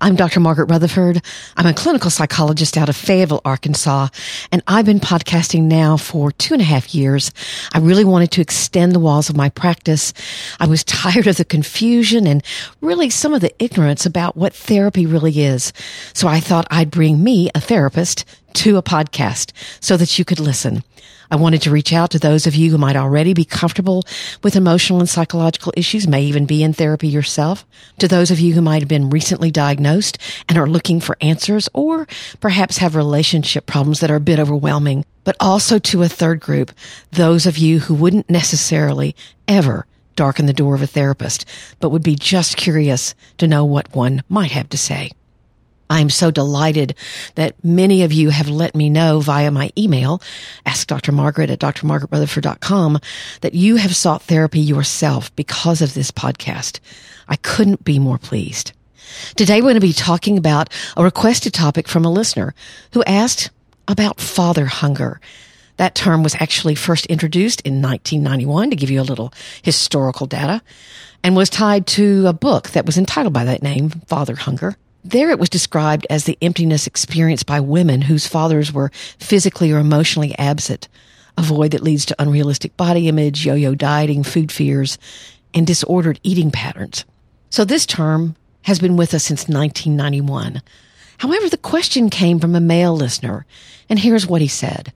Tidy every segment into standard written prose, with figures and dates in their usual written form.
I'm Dr. Margaret Rutherford. I'm a clinical psychologist out of Fayetteville, Arkansas, and I've been podcasting now for 2.5 years. I really wanted to extend the walls of my practice. I was tired of the confusion and really some of the ignorance about what therapy really is. So I thought I'd bring me, a therapist, to a podcast so that you could listen. I wanted to reach out to those of you who might already be comfortable with emotional and psychological issues, may even be in therapy yourself, to those of you who might have been recently diagnosed and are looking for answers, or perhaps have relationship problems that are a bit overwhelming, but also to a third group, those of you who wouldn't necessarily ever darken the door of a therapist, but would be just curious to know what one might have to say. I'm so delighted that many of you have let me know via my email, askdrmargaret at drmargaretrutherford.com, that you have sought therapy yourself because of this podcast. I couldn't be more pleased. Today we're going to be talking about a requested topic from a listener who asked about father hunger. That term was actually first introduced in 1991, to give you a little historical data, and was tied to a book that was entitled by that name, Father Hunger. There it was described as the emptiness experienced by women whose fathers were physically or emotionally absent, a void that leads to unrealistic body image, yo-yo dieting, food fears, and disordered eating patterns. So this term has been with us since 1991. However, the question came from a male listener, and here's what he said.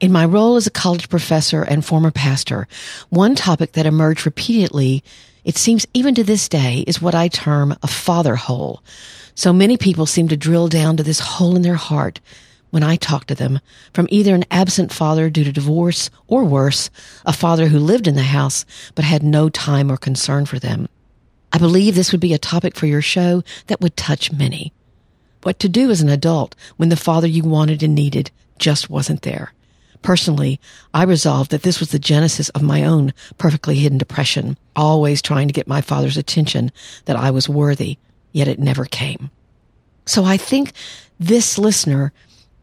In my role as a college professor and former pastor, one topic that emerged repeatedly, it seems even to this day, is what I term a father hole. So many people seem to drill down to this hole in their heart when I talk to them, from either an absent father due to divorce or worse, a father who lived in the house but had no time or concern for them. I believe this would be a topic for your show that would touch many. What to do as an adult when the father you wanted and needed just wasn't there. Personally, I resolved that this was the genesis of my own perfectly hidden depression, always trying to get my father's attention that I was worthy. Yet it never came. So I think this listener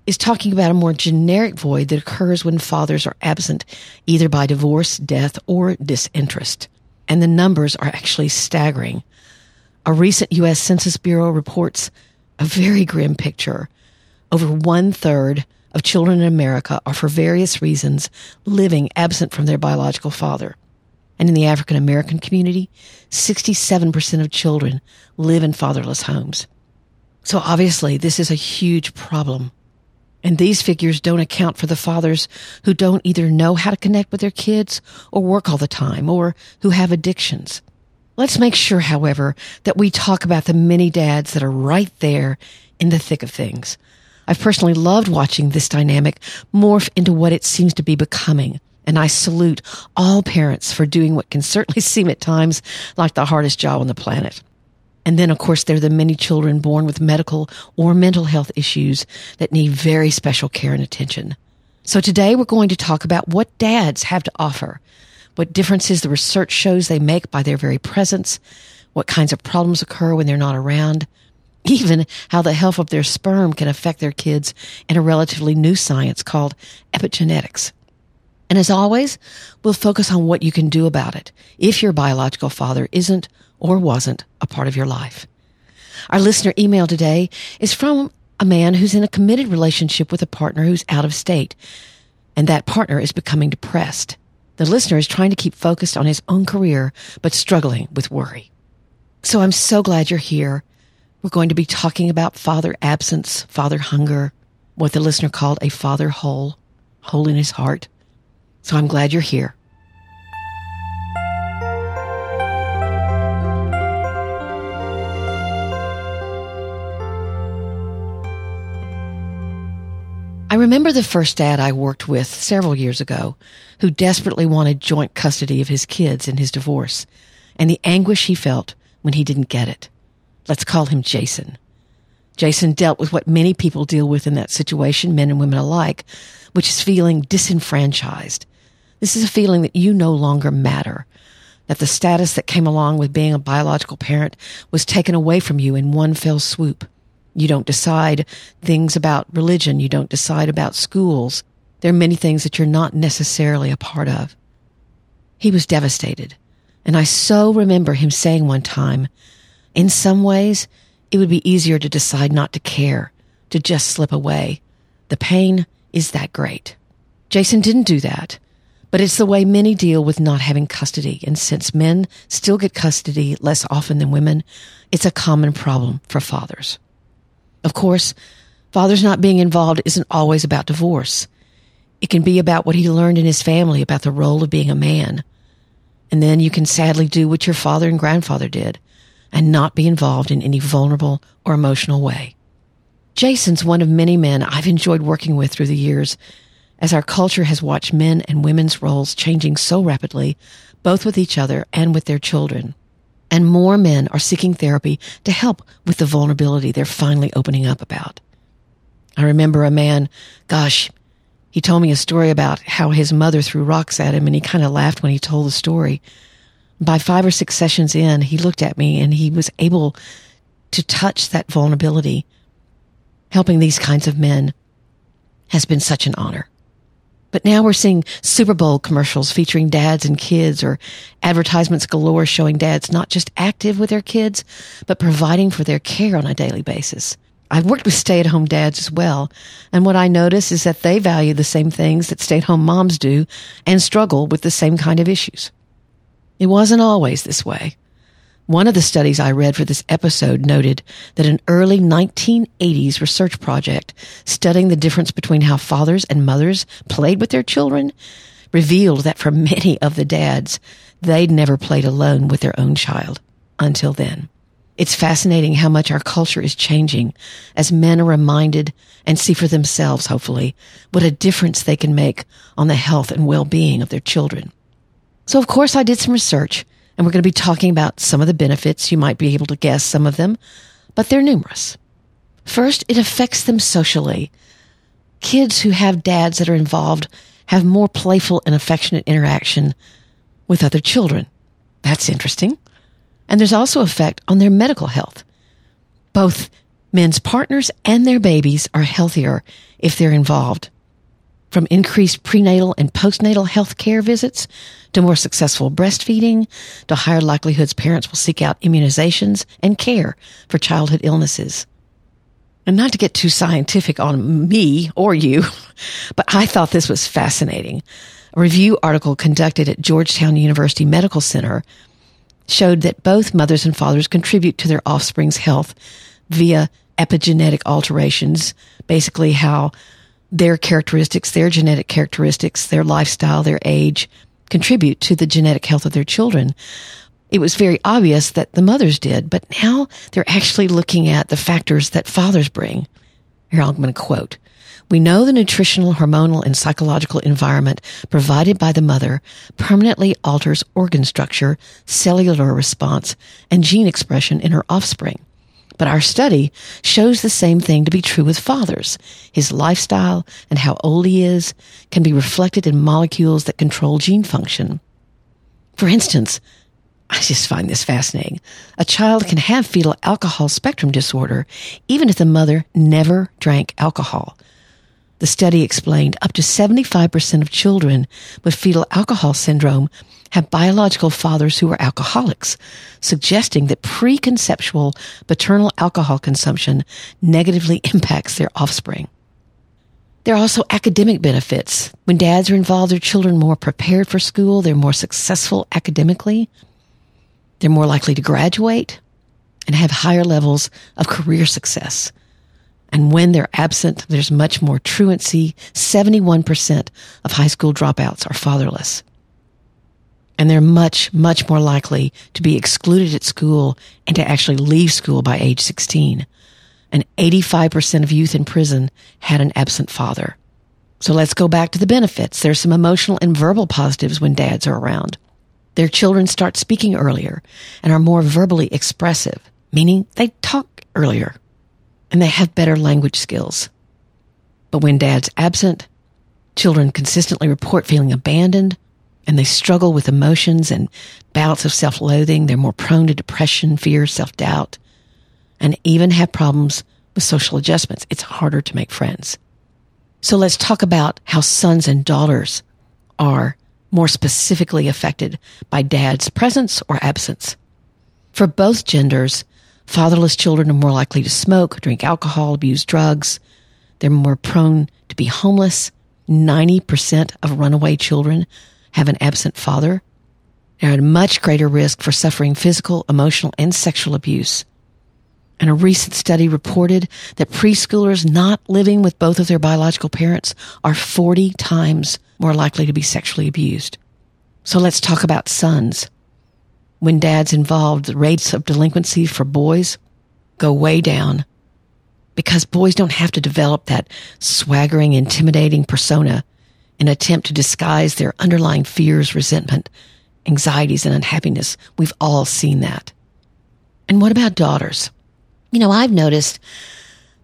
is talking about a more generic void that occurs when fathers are absent, either by divorce, death, or disinterest. And the numbers are actually staggering. A recent U.S. Census Bureau reports a very grim picture. Over 1/3 of children in America are, for various reasons, living absent from their biological father. And in the African American community, 67% of children live in fatherless homes. So obviously, this is a huge problem. And these figures don't account for the fathers who don't either know how to connect with their kids or work all the time, or who have addictions. Let's make sure, however, that we talk about the many dads that are right there in the thick of things. I've personally loved watching this dynamic morph into what it seems to be becoming. And I salute all parents for doing what can certainly seem at times like the hardest job on the planet. And then, of course, there are the many children born with medical or mental health issues that need very special care and attention. So today we're going to talk about what dads have to offer, what differences the research shows they make by their very presence, what kinds of problems occur when they're not around, even how the health of their sperm can affect their kids in a relatively new science called epigenetics. And as always, we'll focus on what you can do about it if your biological father isn't or wasn't a part of your life. Our listener email today is from a man who's in a committed relationship with a partner who's out of state, and that partner is becoming depressed. The listener is trying to keep focused on his own career, but struggling with worry. So I'm so glad you're here. We're going to be talking about father absence, father hunger, what the listener called a father hole in his heart. So I'm glad you're here. I remember the first dad I worked with several years ago who desperately wanted joint custody of his kids in his divorce, and the anguish he felt when he didn't get it. Let's call him Jason. Jason dealt with what many people deal with in that situation, men and women alike, which is feeling disenfranchised. This is a feeling that you no longer matter, that the status that came along with being a biological parent was taken away from you in one fell swoop. You don't decide things about religion. You don't decide about schools. There are many things that you're not necessarily a part of. He was devastated. And I so remember him saying one time, in some ways, it would be easier to decide not to care, to just slip away. The pain is that great. Jason didn't do that, but it's the way many deal with not having custody. And since men still get custody less often than women, it's a common problem for fathers. Of course, fathers not being involved isn't always about divorce. It can be about what he learned in his family about the role of being a man. And then you can sadly do what your father and grandfather did and not be involved in any vulnerable or emotional way. Jason's one of many men I've enjoyed working with through the years as our culture has watched men and women's roles changing so rapidly, both with each other and with their children. And more men are seeking therapy to help with the vulnerability they're finally opening up about. I remember a man, he told me a story about how his mother threw rocks at him, and he kind of laughed when he told the story. By 5 or 6 sessions in, he looked at me and he was able to touch that vulnerability. Helping these kinds of men has been such an honor. But now we're seeing Super Bowl commercials featuring dads and kids, or advertisements galore showing dads not just active with their kids, but providing for their care on a daily basis. I've worked with stay-at-home dads as well, and what I notice is that they value the same things that stay-at-home moms do and struggle with the same kind of issues. It wasn't always this way. One of the studies I read for this episode noted that an early 1980s research project studying the difference between how fathers and mothers played with their children revealed that for many of the dads, they'd never played alone with their own child until then. It's fascinating how much our culture is changing as men are reminded and see for themselves, hopefully, what a difference they can make on the health and well-being of their children. So, of course, I did some research. And we're going to be talking about some of the benefits. You might be able to guess some of them, but they're numerous. First, it affects them socially. Kids who have dads that are involved have more playful and affectionate interaction with other children. That's interesting. And there's also an effect on their medical health. Both men's partners and their babies are healthier if they're involved. From increased prenatal and postnatal health care visits to more successful breastfeeding to higher likelihoods parents will seek out immunizations and care for childhood illnesses. And not to get too scientific on me or you, but I thought this was fascinating. A review article conducted at Georgetown University Medical Center showed that both mothers and fathers contribute to their offspring's health via epigenetic alterations, basically how their characteristics, their genetic characteristics, their lifestyle, their age contribute to the genetic health of their children. It was very obvious that the mothers did, but now they're actually looking at the factors that fathers bring. Here, I'm going to quote. We know the nutritional, hormonal, and psychological environment provided by the mother permanently alters organ structure, cellular response, and gene expression in her offspring. But our study shows the same thing to be true with fathers. His lifestyle and how old he is can be reflected in molecules that control gene function. For instance, I just find this fascinating. A child can have fetal alcohol spectrum disorder even if the mother never drank alcohol. The study explained up to 75% of children with fetal alcohol syndrome have biological fathers who are alcoholics, suggesting that preconceptual paternal alcohol consumption negatively impacts their offspring. There are also academic benefits. When dads are involved, their children are more prepared for school, they're more successful academically, they're more likely to graduate, and have higher levels of career success. And when they're absent, there's much more truancy. 71% of high school dropouts are fatherless. And they're much, much more likely to be excluded at school and to actually leave school by age 16. And 85% of youth in prison had an absent father. So let's go back to the benefits. There's some emotional and verbal positives when dads are around. Their children start speaking earlier and are more verbally expressive, meaning they talk earlier. And they have better language skills. But when dad's absent, children consistently report feeling abandoned, and they struggle with emotions and bouts of self-loathing. They're more prone to depression, fear, self-doubt, and even have problems with social adjustments. It's harder to make friends. So let's talk about how sons and daughters are more specifically affected by dad's presence or absence. For both genders, fatherless children are more likely to smoke, drink alcohol, abuse drugs. They're more prone to be homeless. 90% of runaway children have an absent father. They're at much greater risk for suffering physical, emotional, and sexual abuse. And a recent study reported that preschoolers not living with both of their biological parents are 40 times more likely to be sexually abused. So let's talk about sons. When dad's involved, the rates of delinquency for boys go way down because boys don't have to develop that swaggering, intimidating persona in an attempt to disguise their underlying fears, resentment, anxieties, and unhappiness. We've all seen that. And what about daughters? You know, I've noticed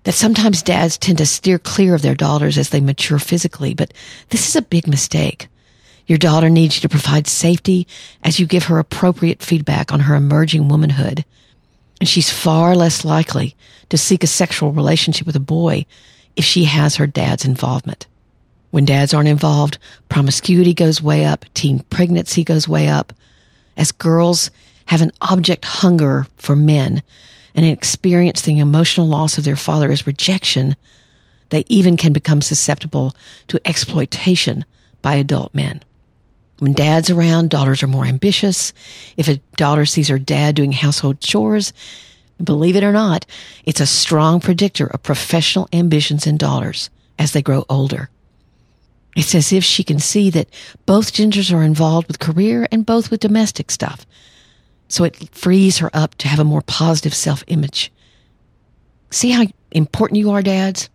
that sometimes dads tend to steer clear of their daughters as they mature physically, but this is a big mistake. Your daughter needs you to provide safety as you give her appropriate feedback on her emerging womanhood. And she's far less likely to seek a sexual relationship with a boy if she has her dad's involvement. When dads aren't involved, promiscuity goes way up, teen pregnancy goes way up, as girls have an object hunger for men, and experience the emotional loss of their father as rejection, they even can become susceptible to exploitation by adult men. When dad's around, daughters are more ambitious. If a daughter sees her dad doing household chores, believe it or not, it's a strong predictor of professional ambitions in daughters as they grow older. It's as if she can see that both genders are involved with career and both with domestic stuff. So it frees her up to have a more positive self-image. See how important you are, dads?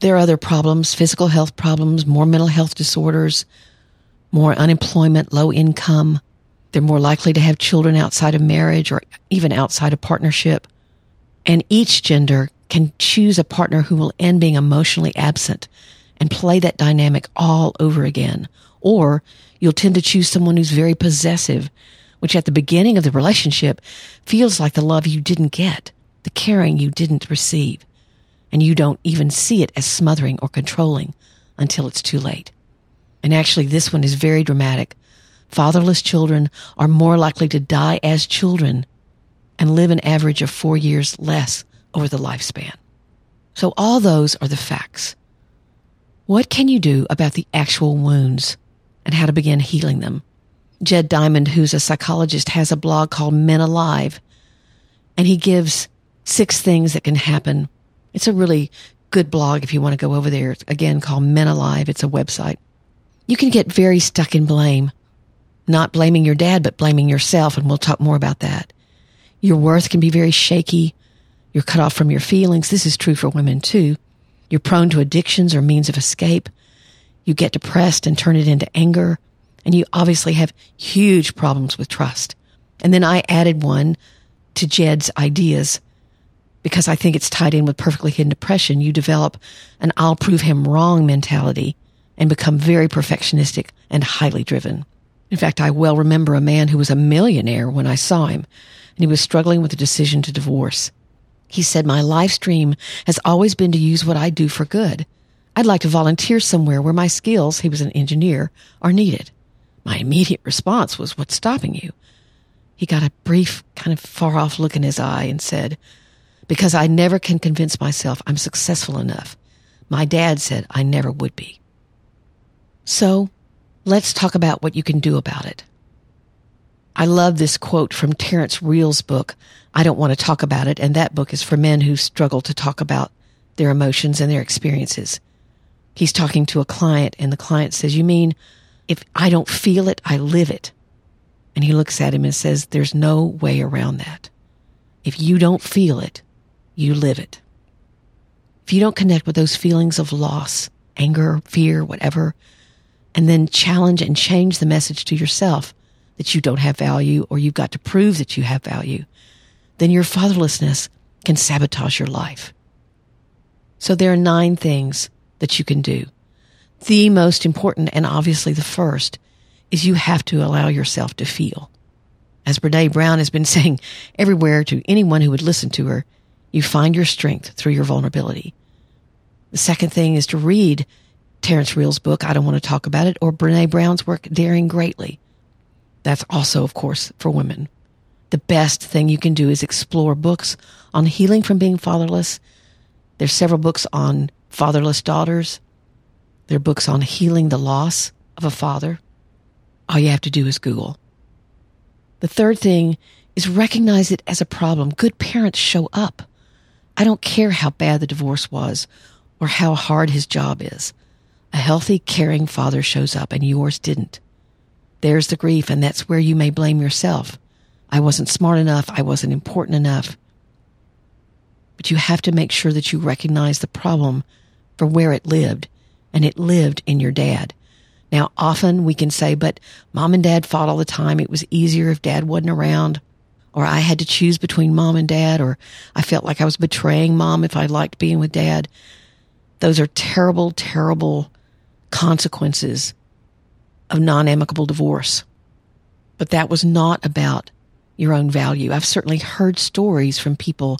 There are other problems, physical health problems, more mental health disorders, more unemployment, low income. They're more likely to have children outside of marriage or even outside of partnership. And each gender can choose a partner who will end being emotionally absent and play that dynamic all over again. Or you'll tend to choose someone who's very possessive, which at the beginning of the relationship feels like the love you didn't get, the caring you didn't receive, and you don't even see it as smothering or controlling until it's too late. And actually, this one is very dramatic. Fatherless children are more likely to die as children and live an average of 4 years less over the lifespan. So all those are the facts. What can you do about the actual wounds and how to begin healing them? Jed Diamond, who's a psychologist, has a blog called Men Alive, and he gives 6 things that can happen. It's a really good blog if you want to go over there. It's again called Men Alive. It's a website. You can get very stuck in blame, not blaming your dad, but blaming yourself, and we'll talk more about that. Your worth can be very shaky. You're cut off from your feelings. This is true for women too. You're prone to addictions or means of escape. You get depressed and turn it into anger. And you obviously have huge problems with trust. And then I added one to Jed's ideas because I think it's tied in with perfectly hidden depression. You develop an I'll prove him wrong mentality and become very perfectionistic and highly driven. In fact, I well remember a man who was a millionaire when I saw him, and he was struggling with the decision to divorce. He said, "My life's dream has always been to use what I do for good. I'd like to volunteer somewhere where my skills," he was an engineer, "are needed." My immediate response was, "What's stopping you?" He got a brief, kind of far-off look in his eye and said, "Because I never can convince myself I'm successful enough. My dad said I never would be." So let's talk about what you can do about it. I love this quote from Terrence Real's book, I Don't Want to Talk About It, and that book is for men who struggle to talk about their emotions and their experiences. He's talking to a client, and the client says, "You mean if I don't feel it, I live it?" And he looks at him and says, "There's no way around that. If you don't feel it, you live it. If you don't connect with those feelings of loss, anger, fear, whatever, and then challenge and change the message to yourself that you don't have value or you've got to prove that you have value, then your fatherlessness can sabotage your life." So there are 9 things that you can do. the most important, and obviously the first, is you have to allow yourself to feel. As Brene Brown has been saying everywhere to anyone who would listen to her, you find your strength through your vulnerability. The second thing is to read Terrence Real's book, I Don't Want to Talk About It, or Brene Brown's work, Daring Greatly. That's also, of course, for women. The best thing you can do is explore books on healing from being fatherless. There's several books on fatherless daughters. There are books on healing the loss of a father. All you have to do is Google. The third thing is recognize it as a problem. Good parents show up. I don't care how bad the divorce was or how hard his job is. A healthy, caring father shows up, and yours didn't. There's the grief, and that's where you may blame yourself. I wasn't smart enough. I wasn't important enough. But you have to make sure that you recognize the problem for where it lived, and it lived in your dad. Now, often we can say, but mom and dad fought all the time. It was easier if dad wasn't around, or I had to choose between mom and dad, or I felt like I was betraying mom if I liked being with dad. Those are terrible, terrible consequences of non-amicable divorce. But that was not about your own value. I've certainly heard stories from people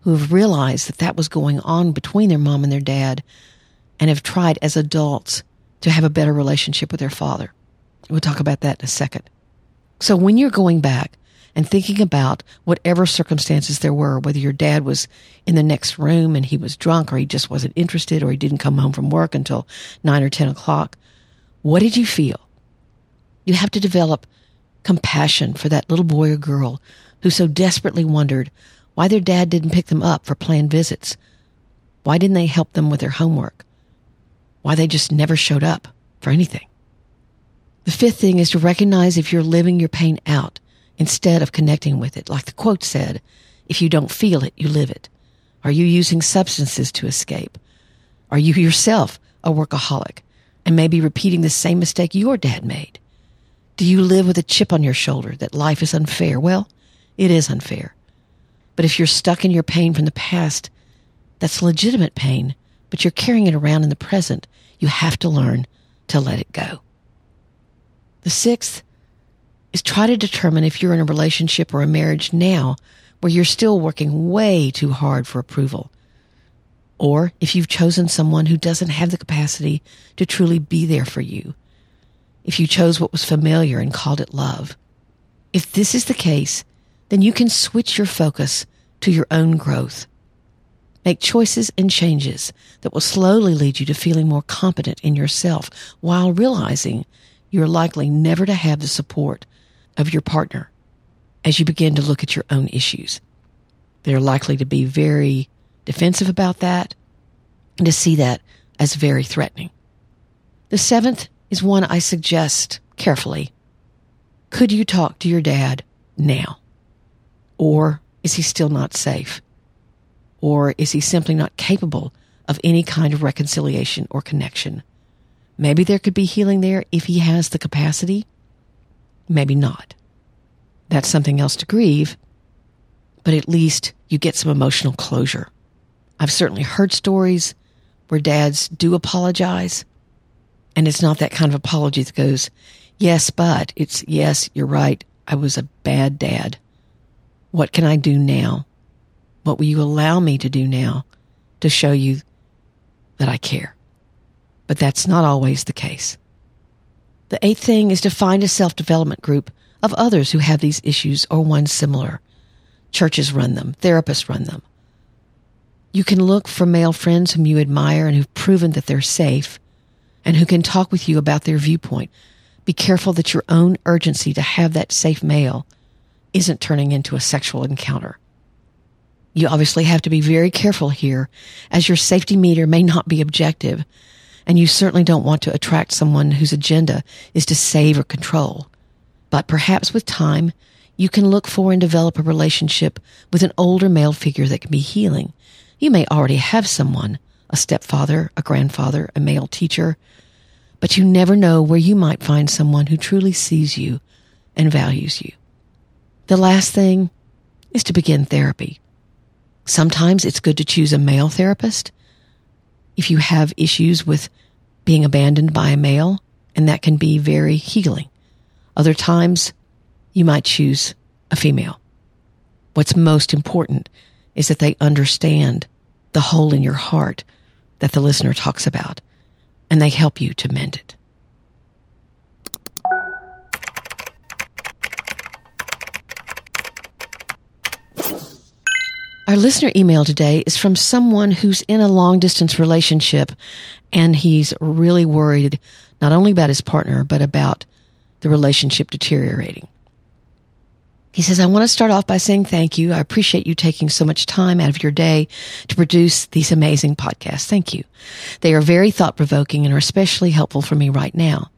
who have realized that that was going on between their mom and their dad and have tried as adults to have a better relationship with their father. We'll talk about that in a second. So when you're going back and thinking about whatever circumstances there were, whether your dad was in the next room and he was drunk, or he just wasn't interested, or he didn't come home from work until 9 or 10 o'clock, what did you feel? You have to develop compassion for that little boy or girl who so desperately wondered why their dad didn't pick them up for planned visits. Why didn't they help them with their homework? Why they just never showed up for anything. The fifth thing is to recognize if you're living your pain out instead of connecting with it. Like the quote said, if you don't feel it, you live it. Are you using substances to escape? Are you yourself a workaholic and maybe repeating the same mistake your dad made? Do you live with a chip on your shoulder that life is unfair? Well, it is unfair. But if you're stuck in your pain from the past, that's legitimate pain, but you're carrying it around in the present. You have to learn to let it go. The sixth is try to determine if you're in a relationship or a marriage now where you're still working way too hard for approval, or if you've chosen someone who doesn't have the capacity to truly be there for you, if you chose what was familiar and called it love. If this is the case, then you can switch your focus to your own growth. Make choices and changes that will slowly lead you to feeling more competent in yourself while realizing you're likely never to have the support of your partner as you begin to look at your own issues. They're likely to be very defensive about that and to see that as very threatening. The seventh is one I suggest carefully. Could you talk to your dad now? Or is he still not safe? Or is he simply not capable of any kind of reconciliation or connection? Maybe there could be healing there if he has the capacity. Maybe not. That's something else to grieve, but at least you get some emotional closure. I've certainly heard stories where dads do apologize, and it's not that kind of apology that goes, yes, but. It's, yes, you're right. I was a bad dad. What can I do now? What will you allow me to do now to show you that I care? But that's not always the case. The eighth thing is to find a self-development group of others who have these issues or one similar. Churches run them. Therapists run them. You can look for male friends whom you admire and who've proven that they're safe and who can talk with you about their viewpoint. Be careful that your own urgency to have that safe male isn't turning into a sexual encounter. You obviously have to be very careful here, as your safety meter may not be objective, and you certainly don't want to attract someone whose agenda is to save or control. But perhaps with time, you can look for and develop a relationship with an older male figure that can be healing. You may already have someone, a stepfather, a grandfather, a male teacher, but you never know where you might find someone who truly sees you and values you. The last thing is to begin therapy. Sometimes it's good to choose a male therapist if you have issues with being abandoned by a male, and that can be very healing. Other times, you might choose a female. What's most important is that they understand the hole in your heart that the listener talks about, and they help you to mend it. Our listener email today is from someone who's in a long-distance relationship, and he's really worried not only about his partner, but about the relationship deteriorating. He says, I want to start off by saying thank you. I appreciate you taking so much time out of your day to produce these amazing podcasts. Thank you. They are very thought-provoking and are especially helpful for me right now.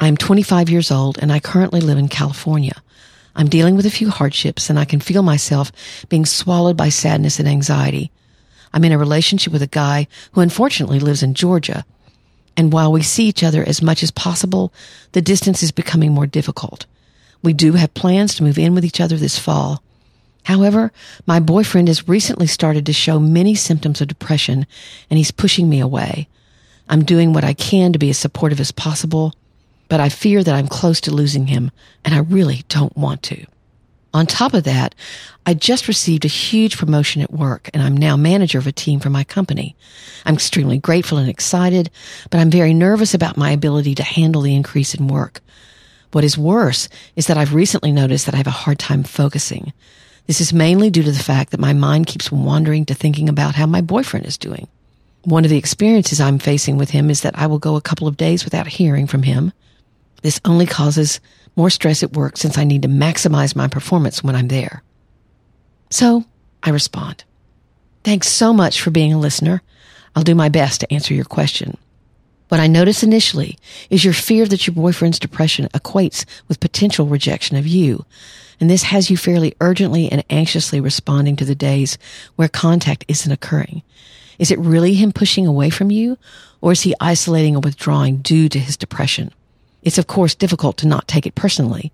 I'm 25 years old, and I currently live in California. I'm dealing with a few hardships, and I can feel myself being swallowed by sadness and anxiety. I'm in a relationship with a guy who unfortunately lives in Georgia, and while we see each other as much as possible, the distance is becoming more difficult. We do have plans to move in with each other this fall. However, my boyfriend has recently started to show many symptoms of depression, and he's pushing me away. I'm doing what I can to be as supportive as possible, but I fear that I'm close to losing him, and I really don't want to. On top of that, I just received a huge promotion at work, and I'm now manager of a team for my company. I'm extremely grateful and excited, but I'm very nervous about my ability to handle the increase in work. What is worse is that I've recently noticed that I have a hard time focusing. This is mainly due to the fact that my mind keeps wandering to thinking about how my boyfriend is doing. One of the experiences I'm facing with him is that I will go a couple of days without hearing from him. This only causes more stress at work since I need to maximize my performance when I'm there. So I respond, thanks so much for being a listener. I'll do my best to answer your question. What I notice initially is your fear that your boyfriend's depression equates with potential rejection of you. And this has you fairly urgently and anxiously responding to the days where contact isn't occurring. Is it really him pushing away from you, or is he isolating or withdrawing due to his depression? It's, of course, difficult to not take it personally,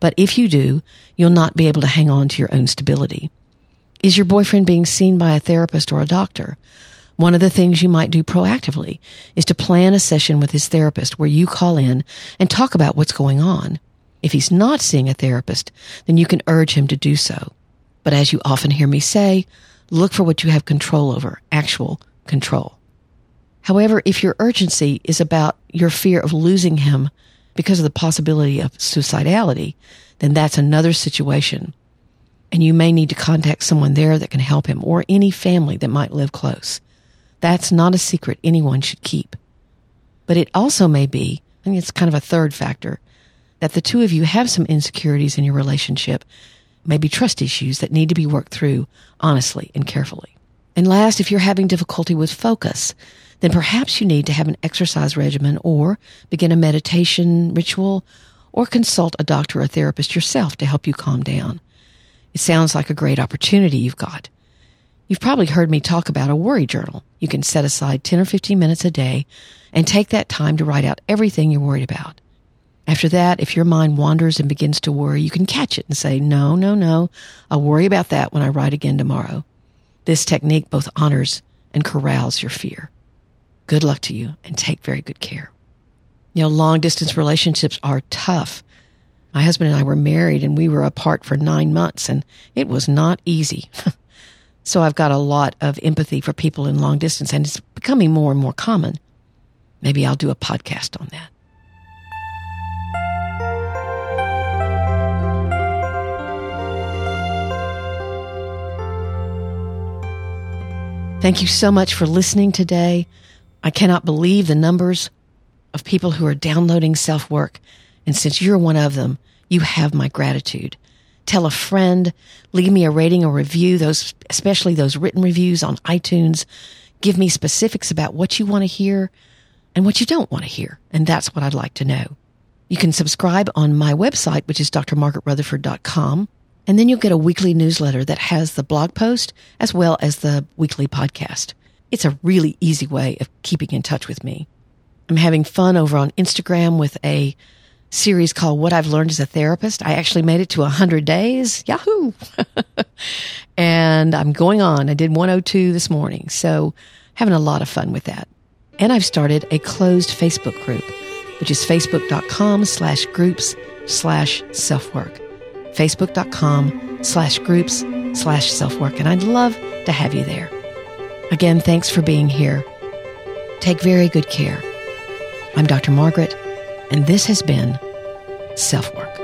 but if you do, you'll not be able to hang on to your own stability. Is your boyfriend being seen by a therapist or a doctor? One of the things you might do proactively is to plan a session with his therapist where you call in and talk about what's going on. If he's not seeing a therapist, then you can urge him to do so. But as you often hear me say, look for what you have control over, actual control. However, if your urgency is about your fear of losing him because of the possibility of suicidality, then that's another situation. And you may need to contact someone there that can help him, or any family that might live close. That's not a secret anyone should keep. But it also may be, and it's kind of a third factor, that the two of you have some insecurities in your relationship, maybe trust issues that need to be worked through honestly and carefully. And last, if you're having difficulty with focus, then perhaps you need to have an exercise regimen or begin a meditation ritual or consult a doctor or therapist yourself to help you calm down. It sounds like a great opportunity you've got. You've probably heard me talk about a worry journal. You can set aside 10 or 15 minutes a day and take that time to write out everything you're worried about. After that, if your mind wanders and begins to worry, you can catch it and say, no, I'll worry about that when I write again tomorrow. This technique both honors and corrals your fear. Good luck to you, and take very good care. You know, long-distance relationships are tough. My husband and I were married, and we were apart for 9 months, and it was not easy. So I've got a lot of empathy for people in long distance, and it's becoming more and more common. Maybe I'll do a podcast on that. Thank you so much for listening today. I cannot believe the numbers of people who are downloading Self Work. And since you're one of them, you have my gratitude. Tell a friend, leave me a rating or review, especially those written reviews on iTunes. Give me specifics about what you want to hear and what you don't want to hear. And that's what I'd like to know. You can subscribe on my website, which is DrMargaretRutherford.com. And then you'll get a weekly newsletter that has the blog post as well as the weekly podcast. It's a really easy way of keeping in touch with me. I'm having fun over on Instagram with a series called What I've Learned as a Therapist. I actually made it to 100 days. Yahoo! And I'm going on. I did 102 this morning. So having a lot of fun with that. And I've started a closed Facebook group, which is facebook.com/groups/selfwork. Facebook.com/groups/selfwork. And I'd love to have you there. Again, thanks for being here. Take very good care. I'm Dr. Margaret, and this has been Self Work.